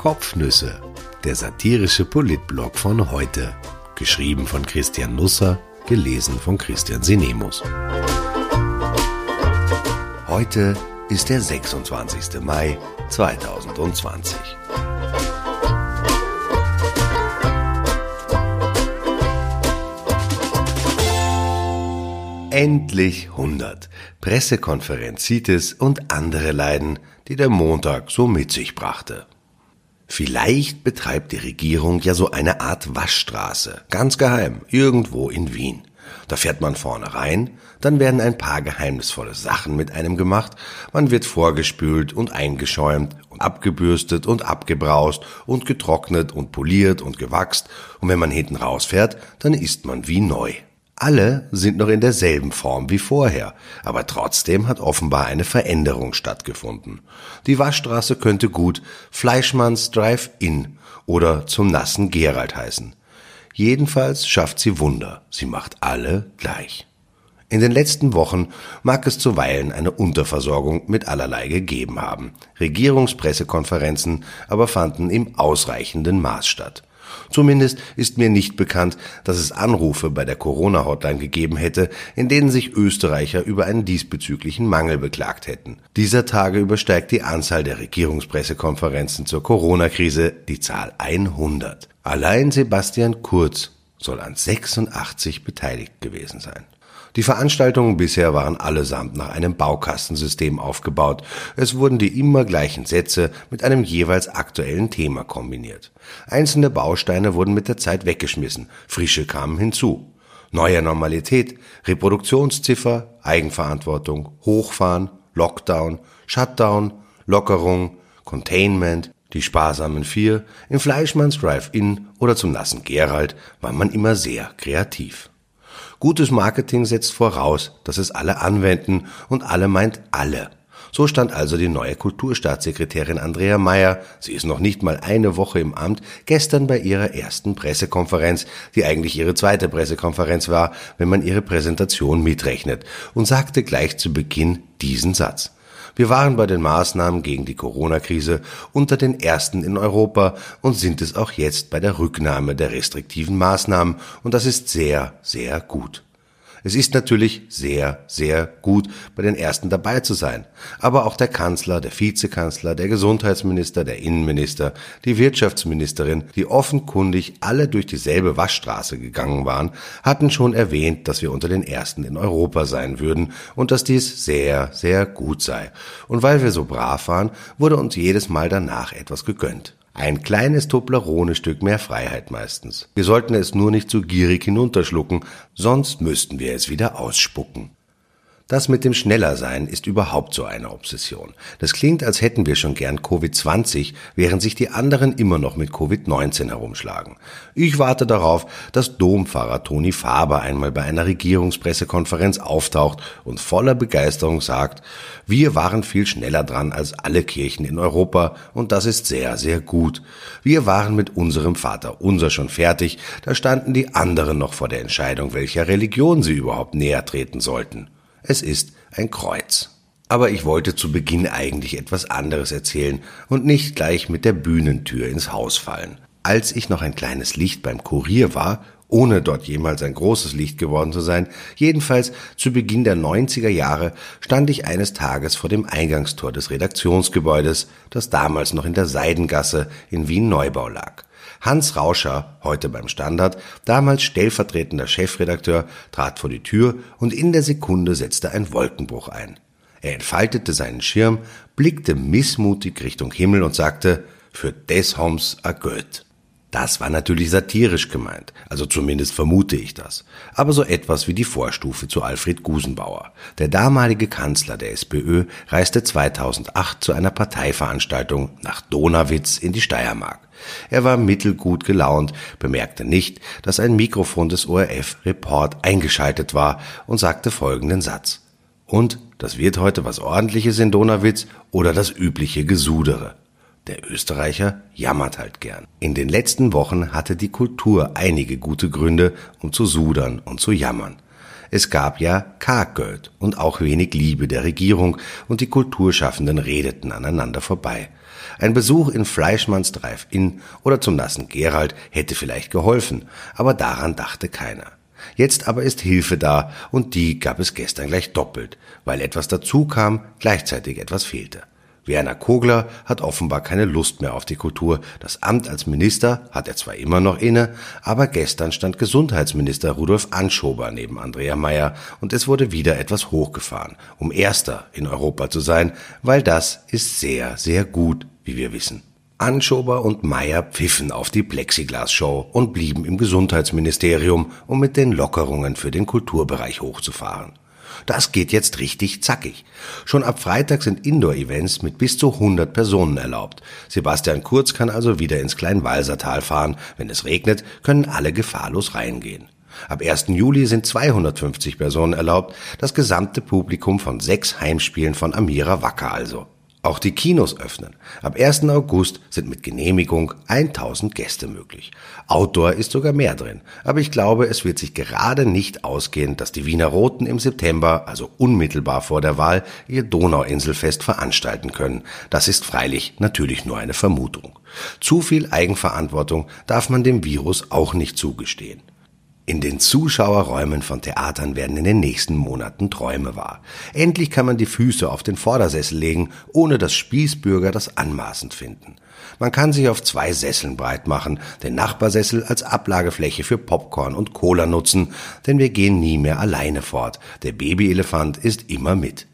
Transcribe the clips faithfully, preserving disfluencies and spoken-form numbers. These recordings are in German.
Kopfnüsse, der satirische Politblog von heute. Geschrieben von Christian Nusser, gelesen von Christian Sinemus. Heute ist der sechsundzwanzigster Mai zweitausendzwanzig. Endlich hundert. Pressekonferenzitis und andere Leiden, die der Montag so mit sich brachte. Vielleicht betreibt die Regierung ja so eine Art Waschstraße, ganz geheim, irgendwo in Wien. Da fährt man vorne rein, dann werden ein paar geheimnisvolle Sachen mit einem gemacht, man wird vorgespült und eingeschäumt und abgebürstet und abgebraust und getrocknet und poliert und gewachst, und wenn man hinten rausfährt, dann ist man wie neu. Alle sind noch in derselben Form wie vorher, aber trotzdem hat offenbar eine Veränderung stattgefunden. Die Waschstraße könnte gut Fleischmanns Drive-In oder zum nassen Gerald heißen. Jedenfalls schafft sie Wunder, sie macht alle gleich. In den letzten Wochen mag es zuweilen eine Unterversorgung mit allerlei gegeben haben. Regierungspressekonferenzen aber fanden im ausreichenden Maß statt. Zumindest ist mir nicht bekannt, dass es Anrufe bei der Corona-Hotline gegeben hätte, in denen sich Österreicher über einen diesbezüglichen Mangel beklagt hätten. Dieser Tage übersteigt die Anzahl der Regierungspressekonferenzen zur Corona-Krise die Zahl hundert. Allein Sebastian Kurz soll an sechsundachtzig beteiligt gewesen sein. Die Veranstaltungen bisher waren allesamt nach einem Baukastensystem aufgebaut. Es wurden die immer gleichen Sätze mit einem jeweils aktuellen Thema kombiniert. Einzelne Bausteine wurden mit der Zeit weggeschmissen, frische kamen hinzu. Neue Normalität, Reproduktionsziffer, Eigenverantwortung, Hochfahren, Lockdown, Shutdown, Lockerung, Containment, die sparsamen vier, im Fleischmanns Drive-In oder zum nassen Gerald war man immer sehr kreativ. Gutes Marketing setzt voraus, dass es alle anwenden, und alle meint alle. So stand also die neue Kulturstaatssekretärin Andrea Mayer, sie ist noch nicht mal eine Woche im Amt, gestern bei ihrer ersten Pressekonferenz, die eigentlich ihre zweite Pressekonferenz war, wenn man ihre Präsentation mitrechnet, und sagte gleich zu Beginn diesen Satz. Wir waren bei den Maßnahmen gegen die Corona-Krise unter den ersten in Europa und sind es auch jetzt bei der Rücknahme der restriktiven Maßnahmen, und das ist sehr, sehr gut. Es ist natürlich sehr, sehr gut, bei den ersten dabei zu sein, aber auch der Kanzler, der Vizekanzler, der Gesundheitsminister, der Innenminister, die Wirtschaftsministerin, die offenkundig alle durch dieselbe Waschstraße gegangen waren, hatten schon erwähnt, dass wir unter den ersten in Europa sein würden und dass dies sehr, sehr gut sei. Und weil wir so brav waren, wurde uns jedes Mal danach etwas gegönnt. Ein kleines Toblerone-Stück mehr Freiheit meistens. Wir sollten es nur nicht zu gierig hinunterschlucken, sonst müssten wir es wieder ausspucken. Das mit dem Schnellersein ist überhaupt so eine Obsession. Das klingt, als hätten wir schon gern Covid zwanzig, während sich die anderen immer noch mit Covid neunzehn herumschlagen. Ich warte darauf, dass Dompfarrer Toni Faber einmal bei einer Regierungspressekonferenz auftaucht und voller Begeisterung sagt, wir waren viel schneller dran als alle Kirchen in Europa, und das ist sehr, sehr gut. Wir waren mit unserem Vater unser schon fertig, da standen die anderen noch vor der Entscheidung, welcher Religion sie überhaupt näher treten sollten. Es ist ein Kreuz. Aber ich wollte zu Beginn eigentlich etwas anderes erzählen und nicht gleich mit der Bühnentür ins Haus fallen. Als ich noch ein kleines Licht beim Kurier war, ohne dort jemals ein großes Licht geworden zu sein, jedenfalls zu Beginn der neunziger Jahre, stand ich eines Tages vor dem Eingangstor des Redaktionsgebäudes, das damals noch in der Seidengasse in Wien-Neubau lag. Hans Rauscher, heute beim Standard, damals stellvertretender Chefredakteur, trat vor die Tür und in der Sekunde setzte ein Wolkenbruch ein. Er entfaltete seinen Schirm, blickte missmutig Richtung Himmel und sagte, für des Homs a Göt. Das war natürlich satirisch gemeint, also zumindest vermute ich das, aber so etwas wie die Vorstufe zu Alfred Gusenbauer. Der damalige Kanzler der SPÖ reiste zweitausendacht zu einer Parteiveranstaltung nach Donauwitz in die Steiermark. Er war mittelgut gelaunt, bemerkte nicht, dass ein Mikrofon des O R F Report eingeschaltet war und sagte folgenden Satz. Und das wird heute was Ordentliches in Donauwitz oder das übliche Gesudere. Der Österreicher jammert halt gern. In den letzten Wochen hatte die Kultur einige gute Gründe, um zu sudern und zu jammern. Es gab ja K-Geld und auch wenig Liebe der Regierung, und die Kulturschaffenden redeten aneinander vorbei. Ein Besuch in Fleischmanns Drive-In oder zum nassen Gerald hätte vielleicht geholfen, aber daran dachte keiner. Jetzt aber ist Hilfe da, und die gab es gestern gleich doppelt, weil etwas dazu kam, gleichzeitig etwas fehlte. Werner Kogler hat offenbar keine Lust mehr auf die Kultur. Das Amt als Minister hat er zwar immer noch inne, aber gestern stand Gesundheitsminister Rudolf Anschober neben Andrea Mayer, und es wurde wieder etwas hochgefahren, um Erster in Europa zu sein, weil das ist sehr, sehr gut, wie wir wissen. Anschober und Mayer pfiffen auf die Plexiglas-Show und blieben im Gesundheitsministerium, um mit den Lockerungen für den Kulturbereich hochzufahren. Das geht jetzt richtig zackig. Schon ab Freitag sind Indoor-Events mit bis zu hundert Personen erlaubt. Sebastian Kurz kann also wieder ins Kleinwalsertal fahren. Wenn es regnet, können alle gefahrlos reingehen. Ab ersten Juli sind zweihundertfünfzig Personen erlaubt, das gesamte Publikum von sechs Heimspielen von Amira Wacker also. Auch die Kinos öffnen. Ab ersten August sind mit Genehmigung tausend Gäste möglich. Outdoor ist sogar mehr drin. Aber ich glaube, es wird sich gerade nicht ausgehen, dass die Wiener Roten im September, also unmittelbar vor der Wahl, ihr Donauinselfest veranstalten können. Das ist freilich natürlich nur eine Vermutung. Zu viel Eigenverantwortung darf man dem Virus auch nicht zugestehen. In den Zuschauerräumen von Theatern werden in den nächsten Monaten Träume wahr. Endlich kann man die Füße auf den Vordersessel legen, ohne dass Spießbürger das anmaßend finden. Man kann sich auf zwei Sesseln breit machen, den Nachbarsessel als Ablagefläche für Popcorn und Cola nutzen, denn wir gehen nie mehr alleine fort. Der Babyelefant ist immer mit.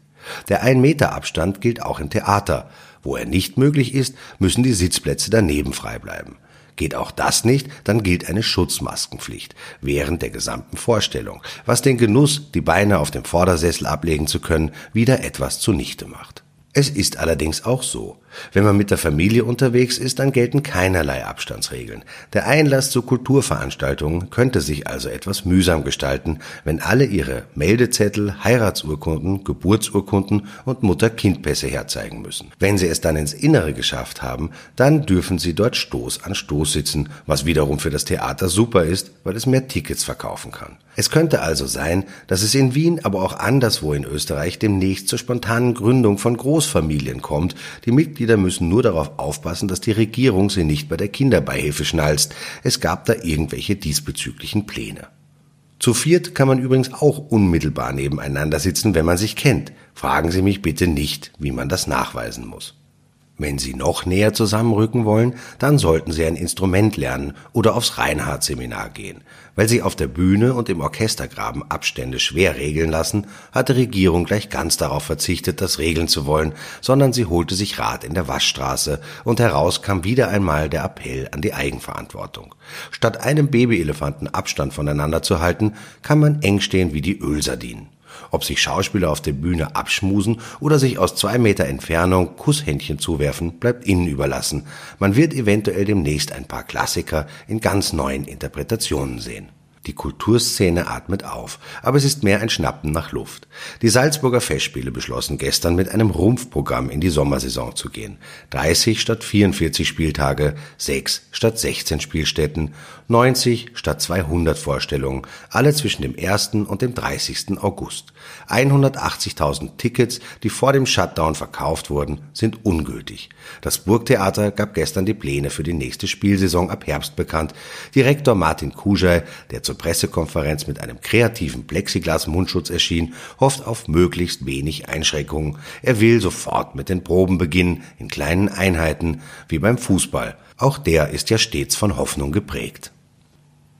Der ein Meter Abstand gilt auch im Theater. Wo er nicht möglich ist, müssen die Sitzplätze daneben frei bleiben. Geht auch das nicht, dann gilt eine Schutzmaskenpflicht während der gesamten Vorstellung, was den Genuss, die Beine auf dem Vordersessel ablegen zu können, wieder etwas zunichte macht. Es ist allerdings auch so, wenn man mit der Familie unterwegs ist, dann gelten keinerlei Abstandsregeln. Der Einlass zu Kulturveranstaltungen könnte sich also etwas mühsam gestalten, wenn alle ihre Meldezettel, Heiratsurkunden, Geburtsurkunden und Mutter-Kind-Pässe herzeigen müssen. Wenn sie es dann ins Innere geschafft haben, dann dürfen sie dort Stoß an Stoß sitzen, was wiederum für das Theater super ist, weil es mehr Tickets verkaufen kann. Es könnte also sein, dass es in Wien, aber auch anderswo in Österreich demnächst zur spontanen Gründung von Großfamilien kommt. Die Mitglieder müssen nur darauf aufpassen, dass die Regierung sie nicht bei der Kinderbeihilfe schnalzt. Es gab da irgendwelche diesbezüglichen Pläne. Zu viert kann man übrigens auch unmittelbar nebeneinander sitzen, wenn man sich kennt. Fragen Sie mich bitte nicht, wie man das nachweisen muss. Wenn Sie noch näher zusammenrücken wollen, dann sollten Sie ein Instrument lernen oder aufs Reinhard-Seminar gehen. Weil Sie auf der Bühne und im Orchestergraben Abstände schwer regeln lassen, hat die Regierung gleich ganz darauf verzichtet, das regeln zu wollen, sondern sie holte sich Rat in der Waschstraße, und heraus kam wieder einmal der Appell an die Eigenverantwortung. Statt einem Babyelefanten Abstand voneinander zu halten, kann man eng stehen wie die Ölsardinen. Ob sich Schauspieler auf der Bühne abschmusen oder sich aus zwei Meter Entfernung Kusshändchen zuwerfen, bleibt ihnen überlassen. Man wird eventuell demnächst ein paar Klassiker in ganz neuen Interpretationen sehen. Die Kulturszene atmet auf, aber es ist mehr ein Schnappen nach Luft. Die Salzburger Festspiele beschlossen gestern, mit einem Rumpfprogramm in die Sommersaison zu gehen. dreißig statt vierundvierzig Spieltage, sechs statt sechzehn Spielstätten, neunzig statt zweihundert Vorstellungen, alle zwischen dem ersten und dem dreißigsten August. hundertachtzigtausend Tickets, die vor dem Shutdown verkauft wurden, sind ungültig. Das Burgtheater gab gestern die Pläne für die nächste Spielsaison ab Herbst bekannt. Direktor Martin Kušej, der zur Pressekonferenz mit einem kreativen Plexiglas-Mundschutz erschien, hofft auf möglichst wenig Einschränkungen. Er will sofort mit den Proben beginnen, in kleinen Einheiten, wie beim Fußball. Auch der ist ja stets von Hoffnung geprägt.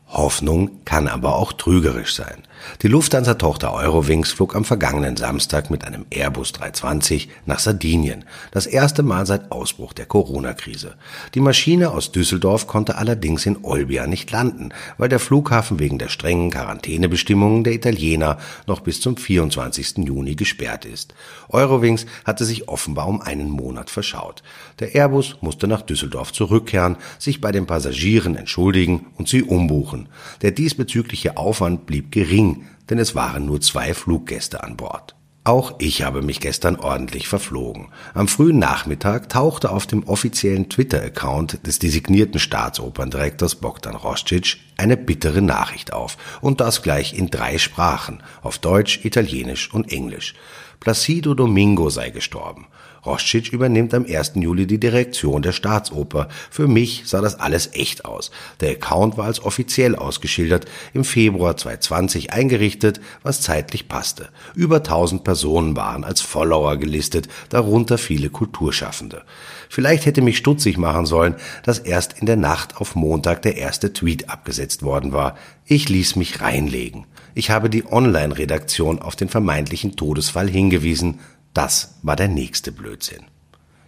Hoffnung kann aber auch trügerisch sein. Die Lufthansa-Tochter Eurowings flog am vergangenen Samstag mit einem Airbus dreihundertzwanzig nach Sardinien, das erste Mal seit Ausbruch der Corona-Krise. Die Maschine aus Düsseldorf konnte allerdings in Olbia nicht landen, weil der Flughafen wegen der strengen Quarantänebestimmungen der Italiener noch bis zum vierundzwanzigsten Juni gesperrt ist. Eurowings hatte sich offenbar um einen Monat verschaut. Der Airbus musste nach Düsseldorf zurückkehren, sich bei den Passagieren entschuldigen und sie umbuchen. Der diesbezügliche Aufwand blieb gering, denn es waren nur zwei Fluggäste an Bord. Auch ich habe mich gestern ordentlich verflogen. Am frühen Nachmittag tauchte auf dem offiziellen Twitter-Account des designierten Staatsoperndirektors Bogdan Roscic eine bittere Nachricht auf, und das gleich in drei Sprachen, auf Deutsch, Italienisch und Englisch. Placido Domingo sei gestorben. Roscic übernimmt am ersten Juli die Direktion der Staatsoper. Für mich sah das alles echt aus. Der Account war als offiziell ausgeschildert, im Februar zwanzig zwanzig eingerichtet, was zeitlich passte. Über tausend Personen waren als Follower gelistet, darunter viele Kulturschaffende. Vielleicht hätte mich stutzig machen sollen, dass erst in der Nacht auf Montag der erste Tweet abgesetzt worden war. Ich ließ mich reinlegen. Ich habe die Online-Redaktion auf den vermeintlichen Todesfall hingewiesen. Das war der nächste Blödsinn.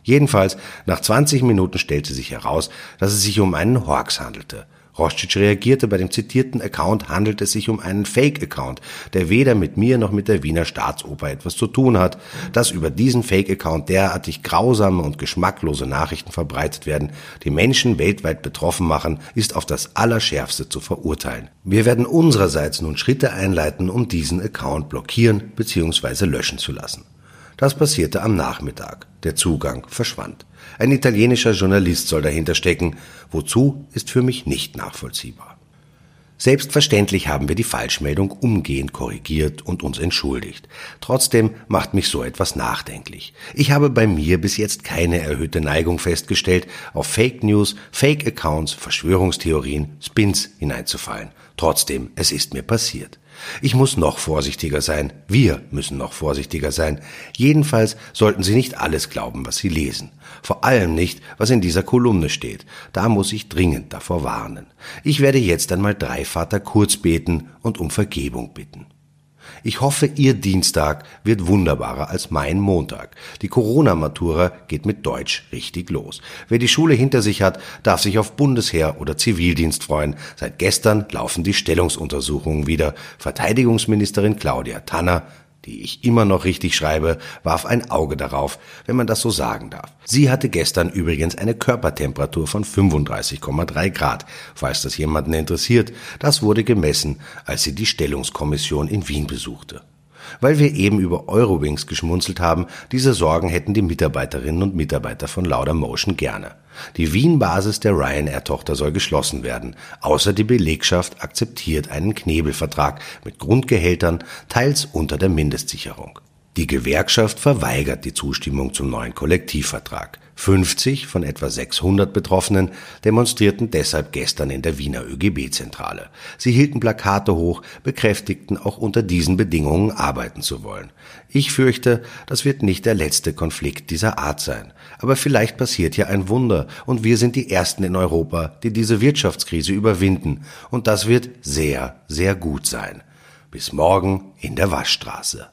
Jedenfalls, nach zwanzig Minuten stellte sich heraus, dass es sich um einen Hoax handelte. Roscic reagierte, bei dem zitierten Account handelt es sich um einen Fake-Account, der weder mit mir noch mit der Wiener Staatsoper etwas zu tun hat. Dass über diesen Fake-Account derartig grausame und geschmacklose Nachrichten verbreitet werden, die Menschen weltweit betroffen machen, ist auf das Allerschärfste zu verurteilen. Wir werden unsererseits nun Schritte einleiten, um diesen Account blockieren bzw. löschen zu lassen. Das passierte am Nachmittag. Der Zugang verschwand. Ein italienischer Journalist soll dahinter stecken. Wozu, ist für mich nicht nachvollziehbar. Selbstverständlich haben wir die Falschmeldung umgehend korrigiert und uns entschuldigt. Trotzdem macht mich so etwas nachdenklich. Ich habe bei mir bis jetzt keine erhöhte Neigung festgestellt, auf Fake News, Fake Accounts, Verschwörungstheorien, Spins hineinzufallen. Trotzdem, es ist mir passiert. Ich muss noch vorsichtiger sein. Wir müssen noch vorsichtiger sein. Jedenfalls sollten Sie nicht alles glauben, was Sie lesen. Vor allem nicht, was in dieser Kolumne steht. Da muss ich dringend davor warnen. Ich werde jetzt einmal Dreivater Kurz beten und um Vergebung bitten. Ich hoffe, Ihr Dienstag wird wunderbarer als mein Montag. Die Corona-Matura geht mit Deutsch richtig los. Wer die Schule hinter sich hat, darf sich auf Bundesheer oder Zivildienst freuen. Seit gestern laufen die Stellungsuntersuchungen wieder. Verteidigungsministerin Claudia Tanner, die ich immer noch richtig schreibe, warf ein Auge darauf, wenn man das so sagen darf. Sie hatte gestern übrigens eine Körpertemperatur von fünfunddreißig Komma drei Grad, falls das jemanden interessiert. Das wurde gemessen, als sie die Stellungskommission in Wien besuchte. Weil wir eben über Eurowings geschmunzelt haben, diese Sorgen hätten die Mitarbeiterinnen und Mitarbeiter von Laudamotion gerne. Die Wien-Basis der Ryanair-Tochter soll geschlossen werden, außer die Belegschaft akzeptiert einen Knebelvertrag mit Grundgehältern, teils unter der Mindestsicherung. Die Gewerkschaft verweigert die Zustimmung zum neuen Kollektivvertrag. fünfzig von etwa sechshundert Betroffenen demonstrierten deshalb gestern in der Wiener Ö G B-Zentrale. Sie hielten Plakate hoch, bekräftigten auch unter diesen Bedingungen arbeiten zu wollen. Ich fürchte, das wird nicht der letzte Konflikt dieser Art sein. Aber vielleicht passiert ja ein Wunder und wir sind die Ersten in Europa, die diese Wirtschaftskrise überwinden. Und das wird sehr, sehr gut sein. Bis morgen in der Waschstraße.